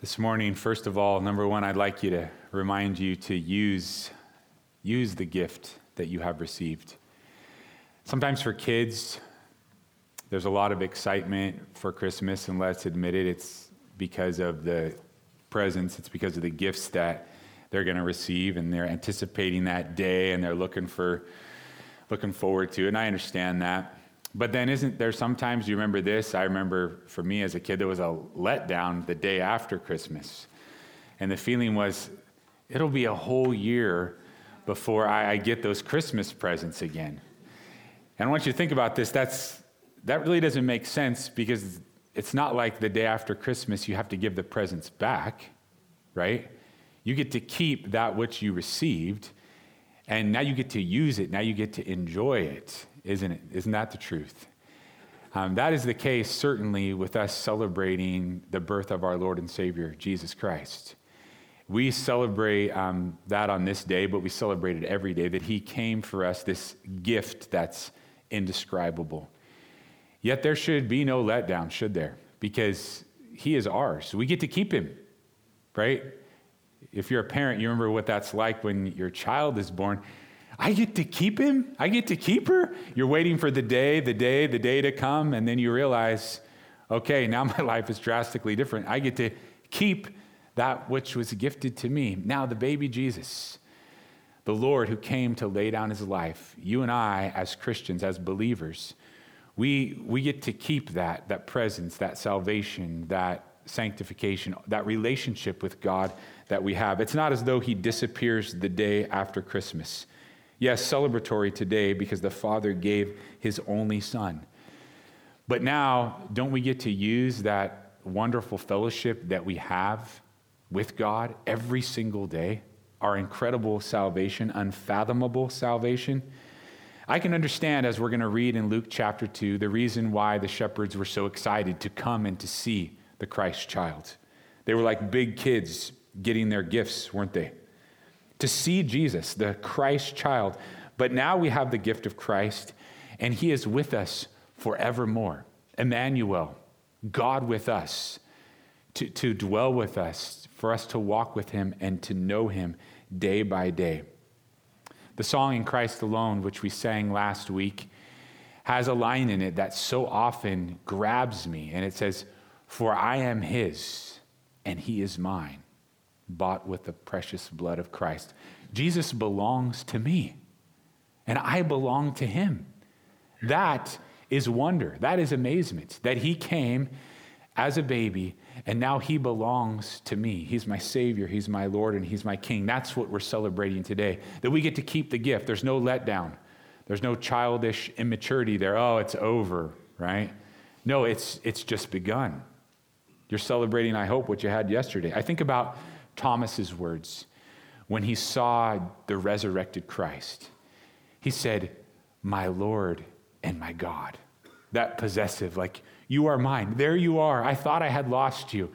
This morning, first of all, number one, I'd like you to remind you to use the gift that you have received. Sometimes for kids, there's a lot of excitement for Christmas, and let's admit it, it's because of the presents, it's because of the gifts that they're going to receive, and they're anticipating that day, and they're looking forward to it, and I understand that. But then isn't there sometimes, you remember this? I remember for me as a kid, there was a letdown the day after Christmas. And the feeling was, it'll be a whole year before I get those Christmas presents again. And I want you to think about this. That really doesn't make sense, because it's not like the day after Christmas you have to give the presents back, right? You get to keep that which you received, and now you get to use it. Now you get to enjoy it. Isn't it? Isn't that the truth? That is the case, certainly, with us celebrating the birth of our Lord and Savior, Jesus Christ. We celebrate that on this day, but we celebrate it every day, that he came for us, this gift that's indescribable. Yet there should be no letdown, should there? Because he is ours. We get to keep him, right? If you're a parent, you remember what that's like when your child is born. I get to keep him? I get to keep her? You're waiting for the day to come, and then you realize, okay, now my life is drastically different. I get to keep that which was gifted to me. Now the baby Jesus, the Lord who came to lay down his life, you and I as Christians, as believers, we get to keep that presence, that salvation, that sanctification, that relationship with God that we have. It's not as though he disappears the day after Christmas. Yes, celebratory today because the Father gave his only Son. But now, don't we get to use that wonderful fellowship that we have with God every single day? Our incredible salvation, unfathomable salvation. I can understand, as we're going to read in Luke chapter 2, the reason why the shepherds were so excited to come and to see the Christ child. They were like big kids getting their gifts, weren't they? To see Jesus, the Christ child. But now we have the gift of Christ, and he is with us forevermore. Emmanuel, God with us, to dwell with us, for us to walk with him and to know him day by day. The song "In Christ Alone," which we sang last week, has a line in it that so often grabs me, and it says, "For I am his, and he is mine, bought with the precious blood of Christ." Jesus belongs to me, and I belong to him. That is wonder. That is amazement, that he came as a baby, and now he belongs to me. He's my Savior, he's my Lord, and he's my King. That's what we're celebrating today, that we get to keep the gift. There's no letdown. There's no childish immaturity there. Oh, it's over, right? No, it's just begun. You're celebrating, I hope, what you had yesterday. I think about Thomas's words when he saw the resurrected Christ. He said, "My Lord and my God." That possessive, like, you are mine. There you are. I thought I had lost you.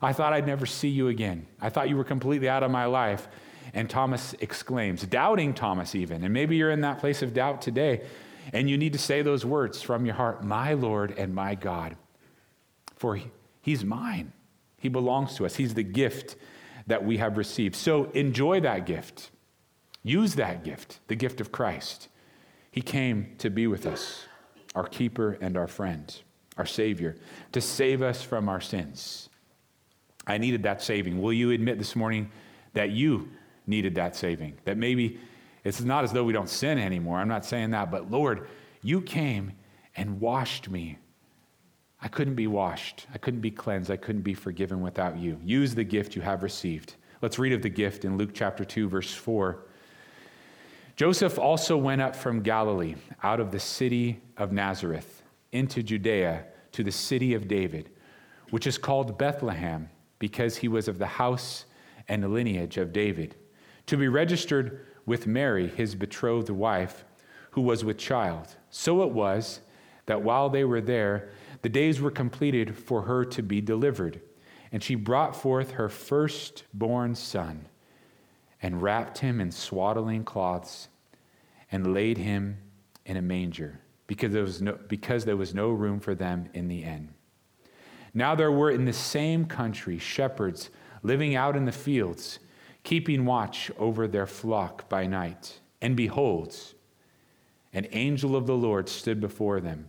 I thought I'd never see you again. I thought you were completely out of my life. And Thomas exclaims, doubting Thomas even, and maybe you're in that place of doubt today, and you need to say those words from your heart, "My Lord and my God," for he's mine. He belongs to us. He's the gift that we have received. So enjoy that gift. Use that gift, the gift of Christ. He came to be with us, our keeper and our friend, our Savior, to save us from our sins. I needed that saving. Will you admit this morning that you needed that saving? That maybe it's not as though we don't sin anymore. I'm not saying that, but Lord, you came and washed me. I couldn't be washed. I couldn't be cleansed. I couldn't be forgiven without you. Use the gift you have received. Let's read of the gift in Luke chapter 2, verse 4. "Joseph also went up from Galilee, out of the city of Nazareth, into Judea, to the city of David, which is called Bethlehem, because he was of the house and lineage of David, to be registered with Mary, his betrothed wife, who was with child. So it was that while they were there, the days were completed for her to be delivered. And she brought forth her firstborn son and wrapped him in swaddling cloths and laid him in a manger, because there was no room for them in the inn. Now there were in the same country shepherds living out in the fields, keeping watch over their flock by night. And behold, an angel of the Lord stood before them,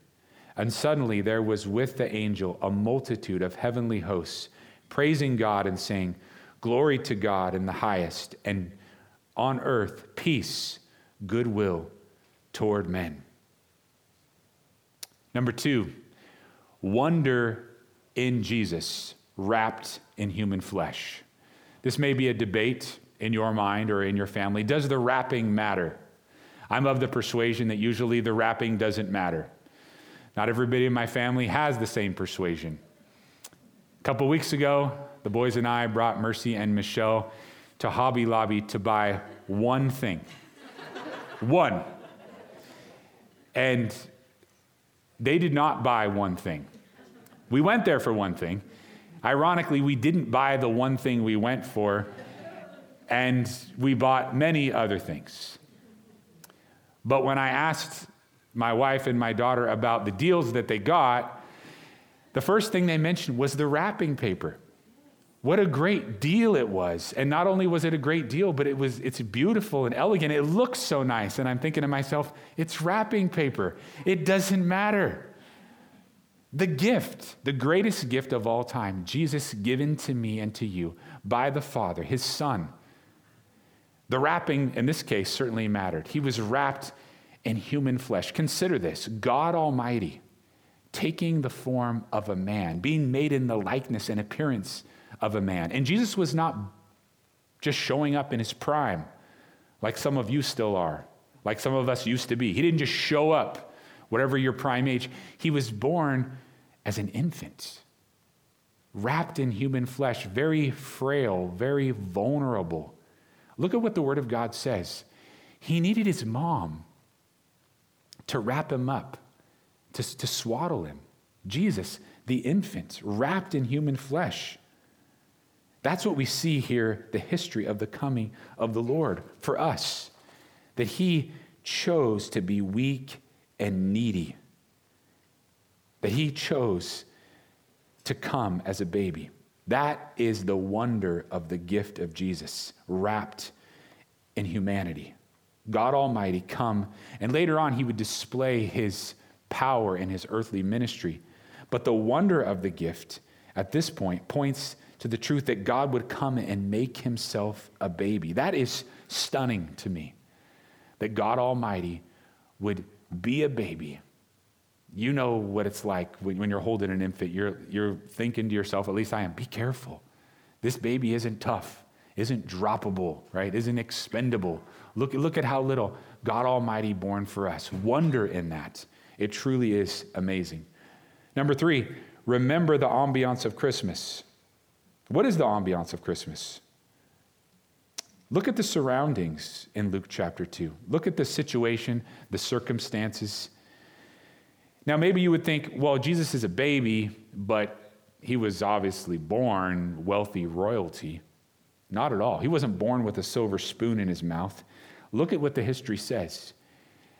And suddenly there was with the angel a multitude of heavenly hosts, praising God and saying, "Glory to God in the highest, and on earth peace, goodwill toward men." Number two, wonder in Jesus, wrapped in human flesh. This may be a debate in your mind or in your family. Does the wrapping matter? I'm of the persuasion that usually the wrapping doesn't matter. Not everybody in my family has the same persuasion. A couple weeks ago, the boys and I brought Mercy and Michelle to Hobby Lobby to buy one thing. One. And they did not buy one thing. We went there for one thing. Ironically, we didn't buy the one thing we went for, and we bought many other things. But when I asked my wife and my daughter about the deals that they got, the first thing they mentioned was the wrapping paper. What a great deal it was. And not only was it a great deal, but it's beautiful and elegant. It looks so nice. And I'm thinking to myself, it's wrapping paper. It doesn't matter. The gift, the greatest gift of all time, Jesus given to me and to you by the Father, his Son. The wrapping, in this case, certainly mattered. He was wrapped in human flesh. Consider this, God Almighty taking the form of a man, being made in the likeness and appearance of a man. And Jesus was not just showing up in his prime, like some of you still are, like some of us used to be. He didn't just show up, whatever your prime age. He was born as an infant, wrapped in human flesh, very frail, very vulnerable. Look at what the Word of God says. He needed his mom to wrap him up, to swaddle him. Jesus, the infant, wrapped in human flesh. That's what we see here, the history of the coming of the Lord for us, that he chose to be weak and needy, that he chose to come as a baby. That is the wonder of the gift of Jesus, wrapped in humanity. God Almighty come, and later on he would display his power in his earthly ministry. But the wonder of the gift at this point points to the truth that God would come and make himself a baby. That is stunning to me, that God Almighty would be a baby. You know what it's like when you're holding an infant. You're thinking to yourself, at least I am, be careful. This baby isn't tough, isn't droppable, right? Isn't expendable. Look at how little God Almighty born for us. Wonder in that. It truly is amazing. Number three, remember the ambiance of Christmas. What is the ambiance of Christmas? Look at the surroundings in Luke chapter 2. Look at the situation, the circumstances. Now, maybe you would think, well, Jesus is a baby, but he was obviously born wealthy royalty. Not at all. He wasn't born with a silver spoon in his mouth. Look at what the history says.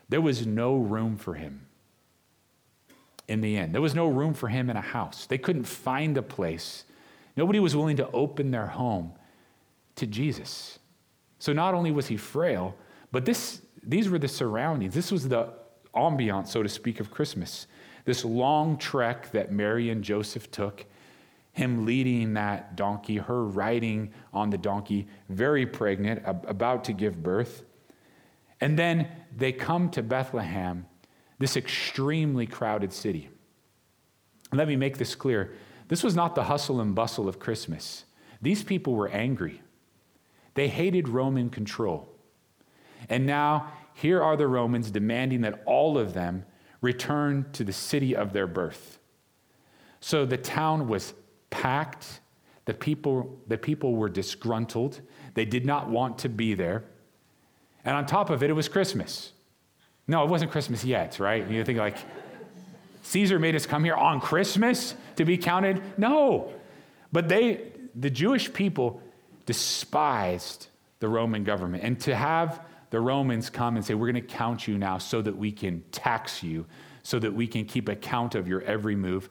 There was no room for him in the inn. There was no room for him in a house. They couldn't find a place. Nobody was willing to open their home to Jesus. So not only was he frail, but these were the surroundings. This was the ambiance, so to speak, of Christmas. This long trek that Mary and Joseph took, him leading that donkey, her riding on the donkey, very pregnant, about to give birth. And then they come to Bethlehem, this extremely crowded city. And let me make this clear. This was not the hustle and bustle of Christmas. These people were angry. They hated Roman control. And now here are the Romans demanding that all of them return to the city of their birth. So the town was packed. The people were disgruntled. They did not want to be there. And on top of it, it was Christmas. No, it wasn't Christmas yet, right? And you think like, Caesar made us come here on Christmas to be counted? No. But the Jewish people despised the Roman government. And to have the Romans come and say, we're going to count you now so that we can tax you, so that we can keep account of your every move.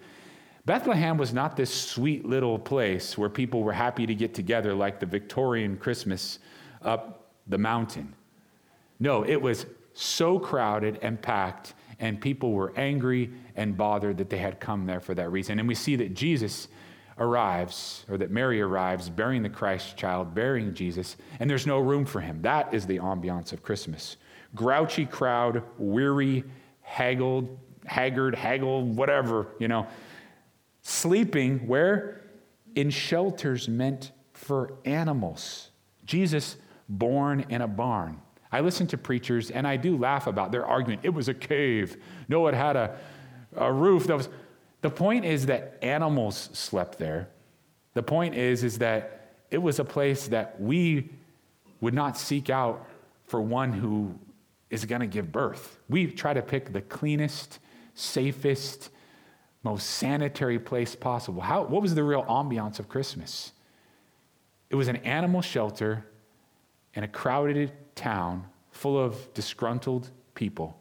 Bethlehem was not this sweet little place where people were happy to get together like the Victorian Christmas up the mountain. No, it was so crowded and packed, and people were angry and bothered that they had come there for that reason. And we see that Jesus arrives, or that Mary arrives, bearing the Christ child, bearing Jesus, and there's no room for him. That is the ambiance of Christmas. Grouchy crowd, weary, haggard, whatever, Sleeping, where? In shelters meant for animals. Jesus born in a barn. I listen to preachers, and I do laugh about their argument. It was a cave. No, it had a roof. That was. The point is that animals slept there. The point is that it was a place that we would not seek out for one who is going to give birth. We try to pick the cleanest, safest, most sanitary place possible. What was the real ambiance of Christmas? It was an animal shelter in a crowded town full of disgruntled people,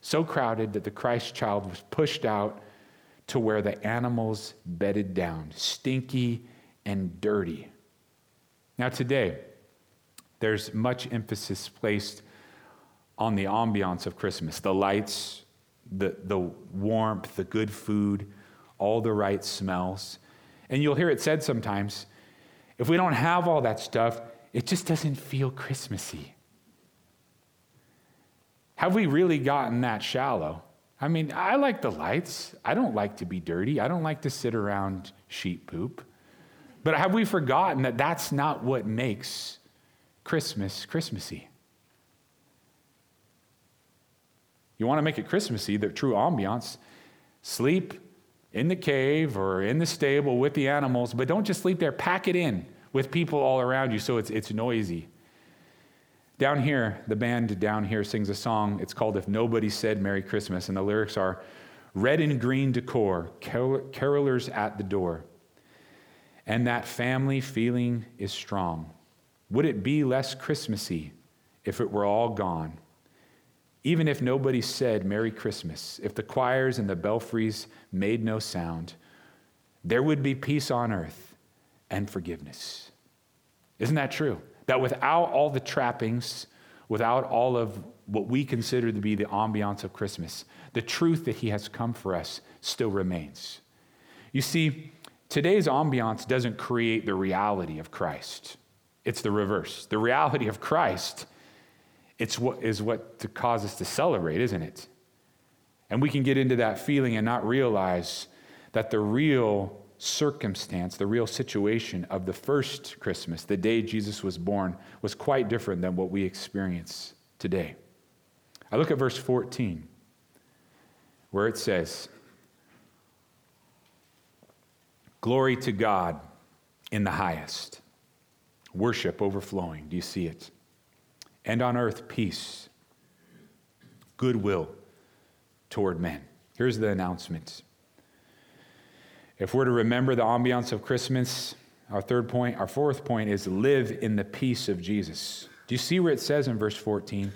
so crowded that the Christ child was pushed out to where the animals bedded down, stinky and dirty. Now today, there's much emphasis placed on the ambiance of Christmas, the lights, the warmth, the good food, all the right smells. And you'll hear it said sometimes, if we don't have all that stuff, it just doesn't feel Christmassy. Have we really gotten that shallow? I mean, I like the lights. I don't like to be dirty. I don't like to sit around sheep poop. But have we forgotten that that's not what makes Christmas Christmassy? You want to make it Christmassy, the true ambiance, sleep in the cave or in the stable with the animals, but don't just sleep there, pack it in with people all around you so it's noisy. Down here, the band down here sings a song. It's called If Nobody Said Merry Christmas, and the lyrics are, red and green decor, carolers at the door, and that family feeling is strong. Would it be less Christmassy if it were all gone? Even if nobody said Merry Christmas, if the choirs and the belfries made no sound, there would be peace on earth and forgiveness. Isn't that true? That without all the trappings, without all of what we consider to be the ambiance of Christmas, the truth that he has come for us still remains. You see, today's ambiance doesn't create the reality of Christ. It's the reverse. The reality of Christ is what to cause us to celebrate, isn't it? And we can get into that feeling and not realize that the real circumstance, the real situation of the first Christmas, the day Jesus was born, was quite different than what we experience today. I look at verse 14, where it says, glory to God in the highest, worship overflowing. Do you see it? And on earth, peace, goodwill toward men. Here's the announcement. If we're to remember the ambiance of Christmas, our fourth point is live in the peace of Jesus. Do you see where it says in verse 14?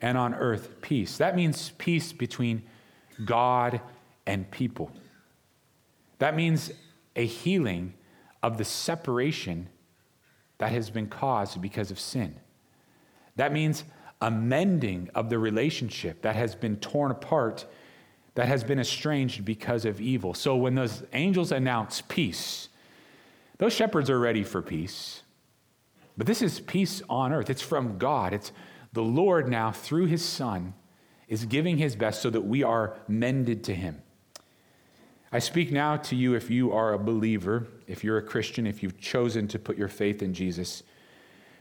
And on earth, peace. That means peace between God and people. That means a healing of the separation that has been caused because of sin. That means a mending of the relationship that has been torn apart, that has been estranged because of evil. So when those angels announce peace, those shepherds are ready for peace. But this is peace on earth. It's from God. It's the Lord now, through his Son, is giving his best so that we are mended to him. I speak now to you if you are a believer, if you're a Christian, if you've chosen to put your faith in Jesus.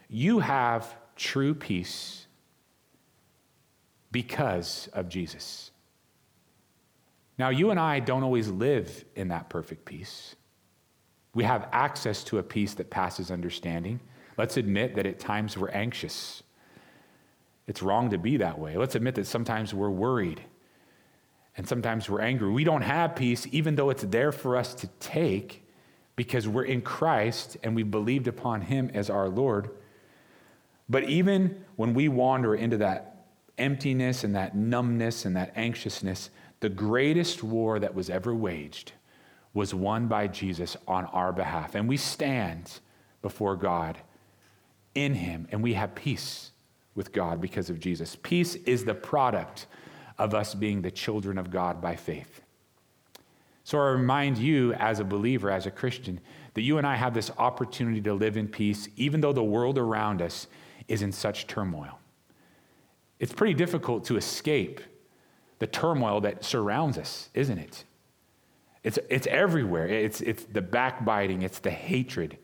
You have true peace because of Jesus. Now, you and I don't always live in that perfect peace. We have access to a peace that passes understanding. Let's admit that at times we're anxious. It's wrong to be that way. Let's admit that sometimes we're worried and sometimes we're angry. We don't have peace, even though it's there for us to take, because we're in Christ and we believed upon him as our Lord. But even when we wander into that emptiness and that numbness and that anxiousness, the greatest war that was ever waged was won by Jesus on our behalf. And we stand before God in him, and we have peace with God because of Jesus. Peace is the product of us being the children of God by faith. So I remind you as a believer, as a Christian, that you and I have this opportunity to live in peace, even though the world around us is in such turmoil. It's pretty difficult to escape the turmoil that surrounds us, isn't it? It's everywhere. It's the backbiting. It's the hatred.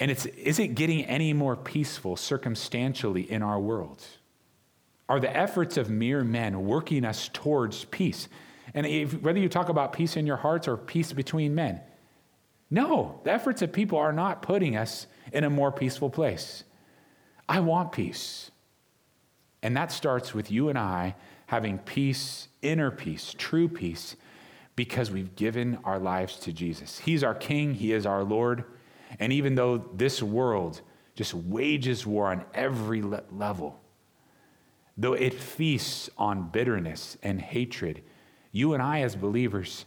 And is it getting any more peaceful circumstantially in our world? Are the efforts of mere men working us towards peace? And whether you talk about peace in your hearts or peace between men, no, the efforts of people are not putting us in a more peaceful place. I want peace. And that starts with you and I having peace, inner peace, true peace, because we've given our lives to Jesus. He's our King. He is our Lord. And even though this world just wages war on every level, though it feasts on bitterness and hatred, you and I as believers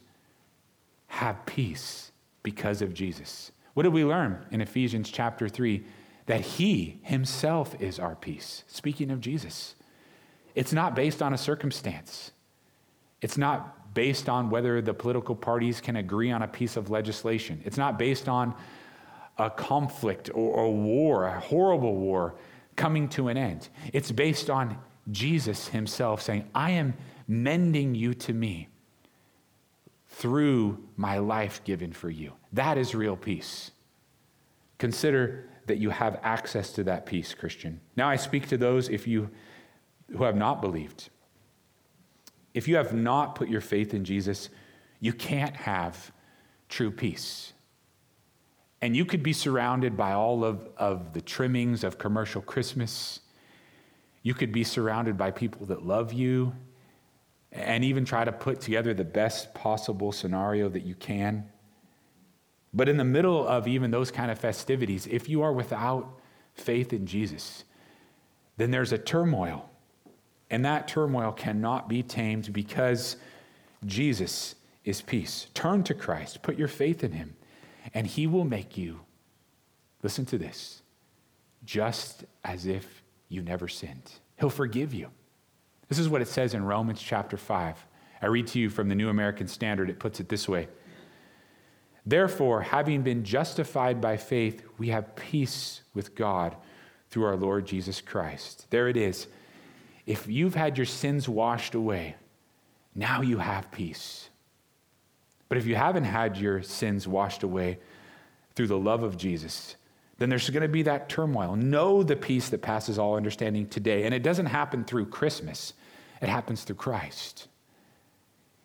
have peace because of Jesus. What did we learn in Ephesians chapter 3? That he himself is our peace. Speaking of Jesus, it's not based on a circumstance. It's not based on whether the political parties can agree on a piece of legislation. It's not based on a conflict or a war, a horrible war coming to an end. It's based on Jesus himself saying, I am mending you to me through my life given for you. That is real peace. Consider that you have access to that peace, Christian. Now I speak to those who have not believed. If you have not put your faith in Jesus, you can't have true peace. And you could be surrounded by all of the trimmings of commercial Christmas. You could be surrounded by people that love you and even try to put together the best possible scenario that you can. But in the middle of even those kind of festivities, if you are without faith in Jesus, then there's a turmoil. And that turmoil cannot be tamed because Jesus is peace. Turn to Christ, put your faith in him, and he will make you, listen to this, just as if you never sinned. He'll forgive you. This is what it says in Romans chapter 5. I read to you from the New American Standard. It puts it this way. Therefore, having been justified by faith, we have peace with God through our Lord Jesus Christ. There it is. If you've had your sins washed away, now you have peace. But if you haven't had your sins washed away through the love of Jesus, then there's going to be that turmoil. Know the peace that passes all understanding today. And it doesn't happen through Christmas. It happens through Christ.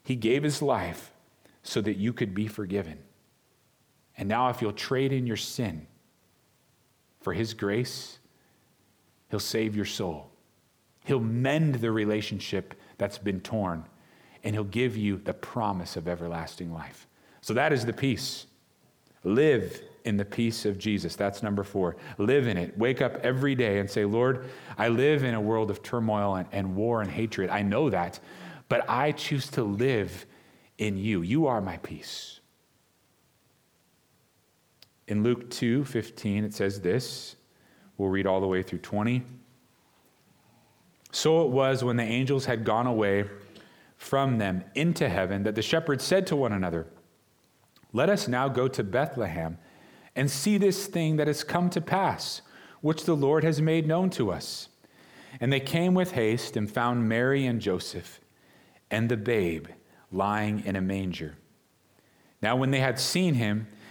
He gave his life so that you could be forgiven. And now if you'll trade in your sin for his grace, he'll save your soul. He'll mend the relationship that's been torn, and he'll give you the promise of everlasting life. So that is the peace. Live in the peace of Jesus. That's number 4. Live in it. Wake up every day and say, Lord, I live in a world of turmoil and war and hatred. I know that, but I choose to live in you. You are my peace. In Luke 2:15, it says this. We'll read all the way through 20. So it was when the angels had gone away from them into heaven that the shepherds said to one another, let us now go to Bethlehem and see this thing that has come to pass, which the Lord has made known to us. And they came with haste and found Mary and Joseph and the babe lying in a manger. Now when they had seen him,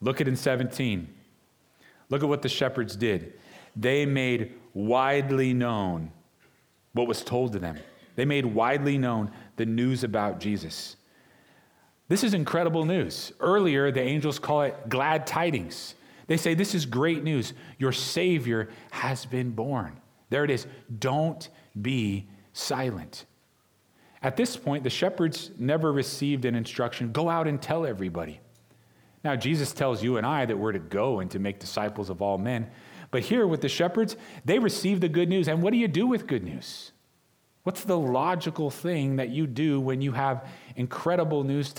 Look at in 17. Look at what the shepherds did. They made widely known what was told to them. They made widely known the news about Jesus. This is incredible news. Earlier, the angels call it glad tidings. They say, this is great news. Your Savior has been born. There it is. Don't be silent. At this point, the shepherds never received an instruction, go out and tell everybody. Now, Jesus tells you and I that we're to go and to make disciples of all men. But here with the shepherds, they receive the good news. And what do you do with good news? What's the logical thing that you do when you have incredible news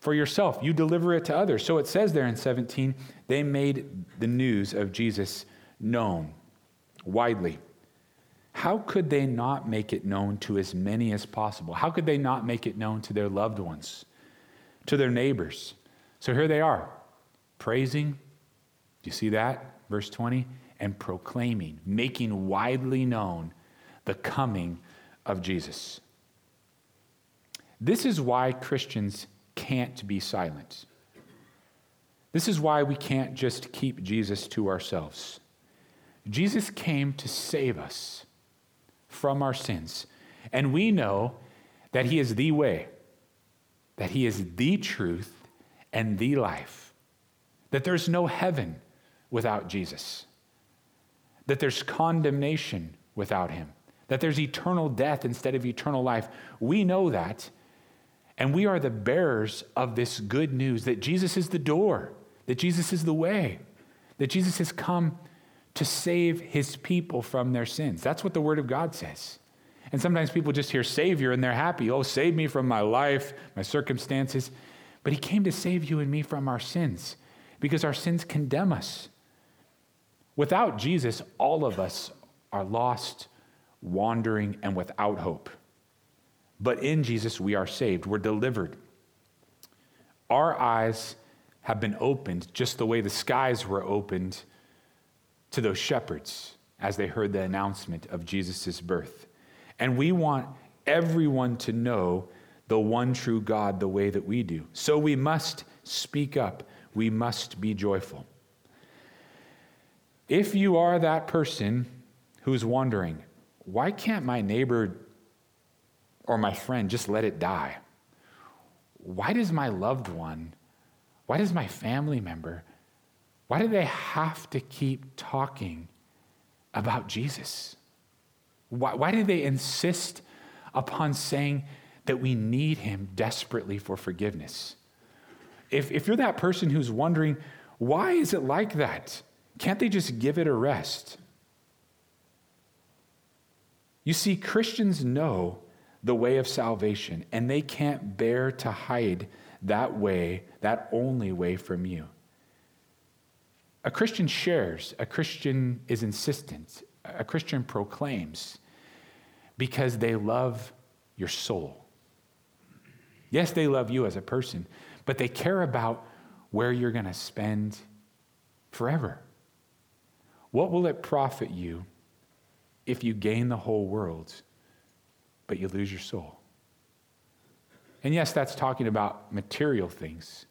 for yourself? You deliver it to others. So it says there in 17, they made the news of Jesus known widely. How could they not make it known to as many as possible? How could they not make it known to their loved ones, to their neighbors? So here they are, praising. Do you see that? Verse 20, and proclaiming, making widely known the coming of Jesus. This is why Christians can't be silent. This is why we can't just keep Jesus to ourselves. Jesus came to save us from our sins. And we know that he is the way, that he is the truth and the life, that there's no heaven without Jesus, that there's condemnation without him, that there's eternal death instead of eternal life. We know that, and we are the bearers of this good news that Jesus is the door, that Jesus is the way, that Jesus has come to save his people from their sins. That's what the Word of God says. And sometimes people just hear Savior and they're happy. Oh, save me from my life, my circumstances. But he came to save you and me from our sins because our sins condemn us. Without Jesus, all of us are lost, wandering, and without hope. But in Jesus, we are saved. We're delivered. Our eyes have been opened just the way the skies were opened to those shepherds as they heard the announcement of Jesus' birth. And we want everyone to know the one true God the way that we do. So we must speak up. We must be joyful. If you are that person who's wondering, why can't my neighbor or my friend just let it die? Why does my loved one, why does my family member, why do they have to keep talking about Jesus? Why do they insist upon saying that we need him desperately for forgiveness? If you're that person who's wondering, why is it like that? Can't they just give it a rest? You see, Christians know the way of salvation, and they can't bear to hide that way, that only way from you. A Christian shares, a Christian is insistent, a Christian proclaims because they love your soul. Yes, they love you as a person, but they care about where you're going to spend forever. What will it profit you if you gain the whole world, but you lose your soul? And yes, that's talking about material things,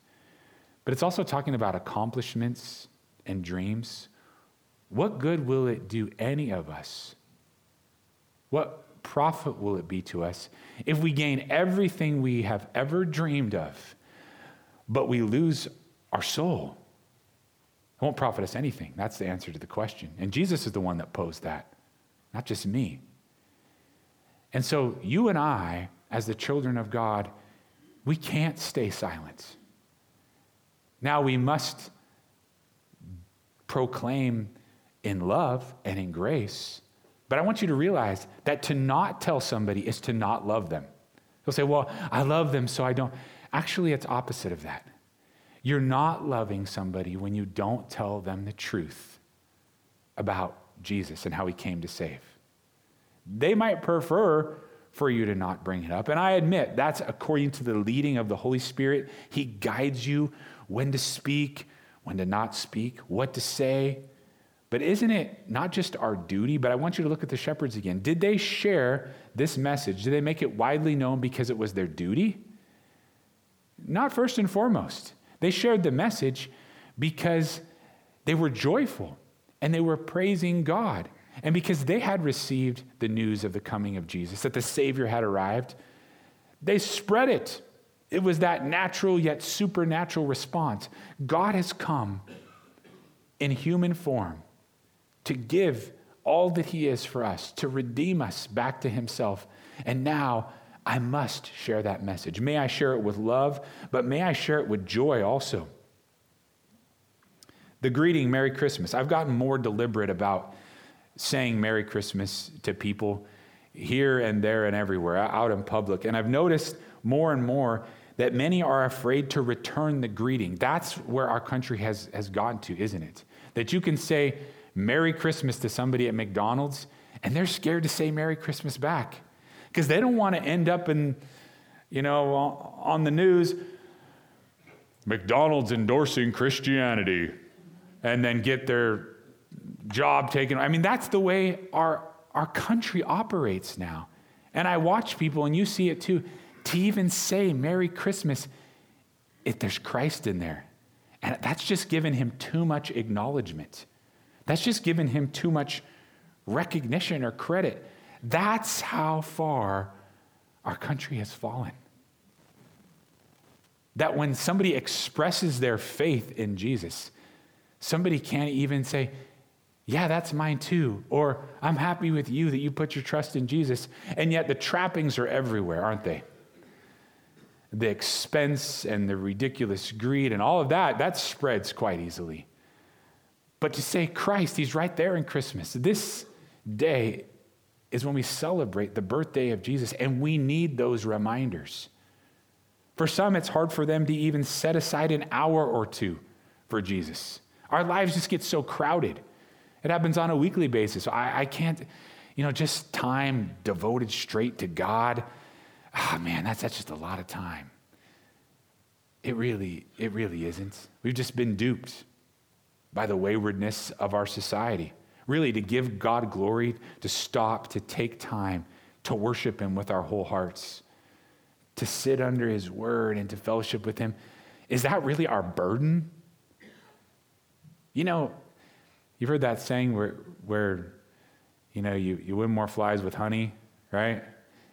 but it's also talking about accomplishments and dreams. What good will it do any of us? What profit will it be to us if we gain everything we have ever dreamed of, but we lose our soul? It won't profit us anything. That's the answer to the question. And Jesus is the one that posed that, not just me. And so you and I, as the children of God, we can't stay silent. Now we must proclaim in love and in grace, but I want you to realize that to not tell somebody is to not love them. They'll say, well, I love them, so I don't. Actually, it's opposite of that. You're not loving somebody when you don't tell them the truth about Jesus and how he came to save. They might prefer for you to not bring it up. And I admit that's according to the leading of the Holy Spirit. He guides you when to speak, when to not speak, what to say. But isn't it not just our duty, but I want you to look at the shepherds again. Did they share this message? Did they make it widely known because it was their duty? Not first and foremost. They shared the message because they were joyful and they were praising God. And because they had received the news of the coming of Jesus, that the Savior had arrived, they spread it. It was that natural yet supernatural response. God has come in human form to give all that he is for us, to redeem us back to himself. And now I must share that message. May I share it with love, but may I share it with joy also. The greeting, Merry Christmas. I've gotten more deliberate about saying Merry Christmas to people here and there and everywhere, out in public. And I've noticed more and more that many are afraid to return the greeting. That's where our country has gotten to, isn't it? That you can say Merry Christmas to somebody at McDonald's and they're scared to say Merry Christmas back because they don't want to end up in, you know, on the news, McDonald's endorsing Christianity, and then get their job taken. I mean, that's the way our country operates now. And I watch people, and you see it too, to even say Merry Christmas, if there's Christ in there. And that's just giving him too much acknowledgement. That's just giving him too much recognition or credit. That's how far our country has fallen. That when somebody expresses their faith in Jesus, somebody can't even say, yeah, that's mine too. Or I'm happy with you that you put your trust in Jesus. And yet the trappings are everywhere, aren't they? The expense and the ridiculous greed and all of that spreads quite easily. But to say Christ, he's right there in Christmas. This day is when we celebrate the birthday of Jesus, and we need those reminders. For some, it's hard for them to even set aside an hour or two for Jesus. Our lives just get so crowded. It happens on a weekly basis. I can't, just time devoted straight to God. That's just a lot of time. It really isn't. We've just been duped by the waywardness of our society. Really, to give God glory, to stop, to take time, to worship him with our whole hearts, to sit under his word and to fellowship with him. Is that really our burden? You've heard that saying where you win more flies with honey, right?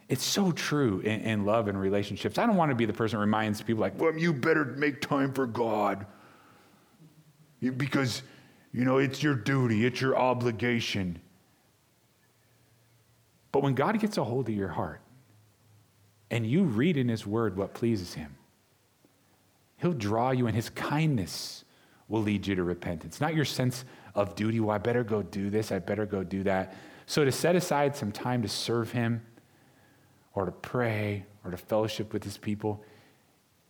It's so true in love and relationships. I don't want to be the person who reminds people you better make time for God because, it's your duty, it's your obligation. But when God gets a hold of your heart and you read in his word what pleases him, he'll draw you, and his kindness will lead you to repentance. Not your sense of duty, I better go do this, I better go do that. So to set aside some time to serve him, or to pray, or to fellowship with his people,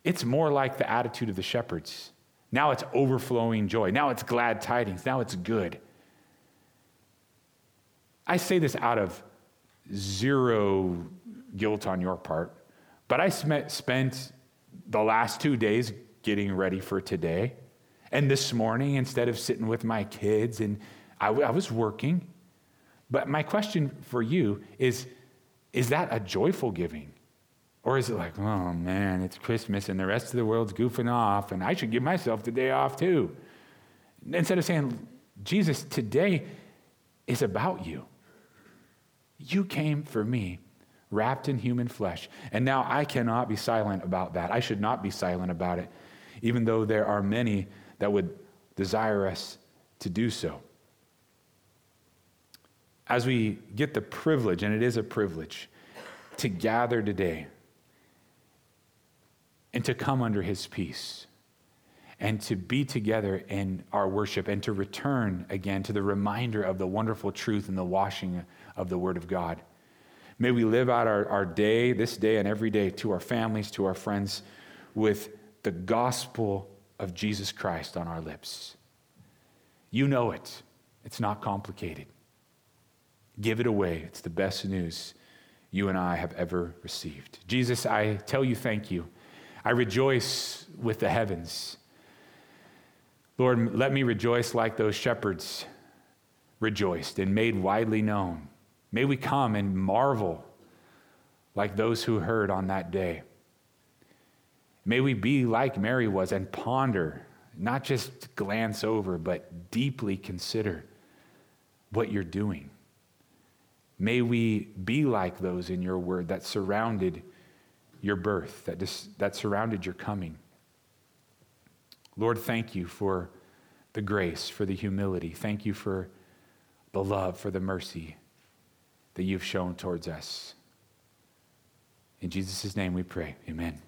it's more like the attitude of the shepherds. Now it's overflowing joy. Now it's glad tidings. Now it's good. I say this out of zero guilt on your part, but I spent the last 2 days getting ready for today. And this morning, instead of sitting with my kids, and I was working. But my question for you is that a joyful giving? Or is it it's Christmas and the rest of the world's goofing off and I should give myself the day off too? Instead of saying, Jesus, today is about you. You came for me, wrapped in human flesh. And now I cannot be silent about that. I should not be silent about it, even though there are many that would desire us to do so. As we get the privilege, and it is a privilege, to gather today and to come under his peace and to be together in our worship and to return again to the reminder of the wonderful truth and the washing of the word of God. May we live out our day, this day and every day, to our families, to our friends, with the gospel of Jesus Christ on our lips. You know it. It's not complicated. Give it away. It's the best news you and I have ever received. Jesus, I tell you thank you. I rejoice with the heavens Lord, let me rejoice like those shepherds rejoiced and made widely known. May we come and marvel like those who heard on that day. May we be like Mary was and ponder, not just glance over, but deeply consider what you're doing. May we be like those in your word that surrounded your birth, that surrounded your coming. Lord, thank you for the grace, for the humility. Thank you for the love, for the mercy that you've shown towards us. In Jesus' name we pray, amen.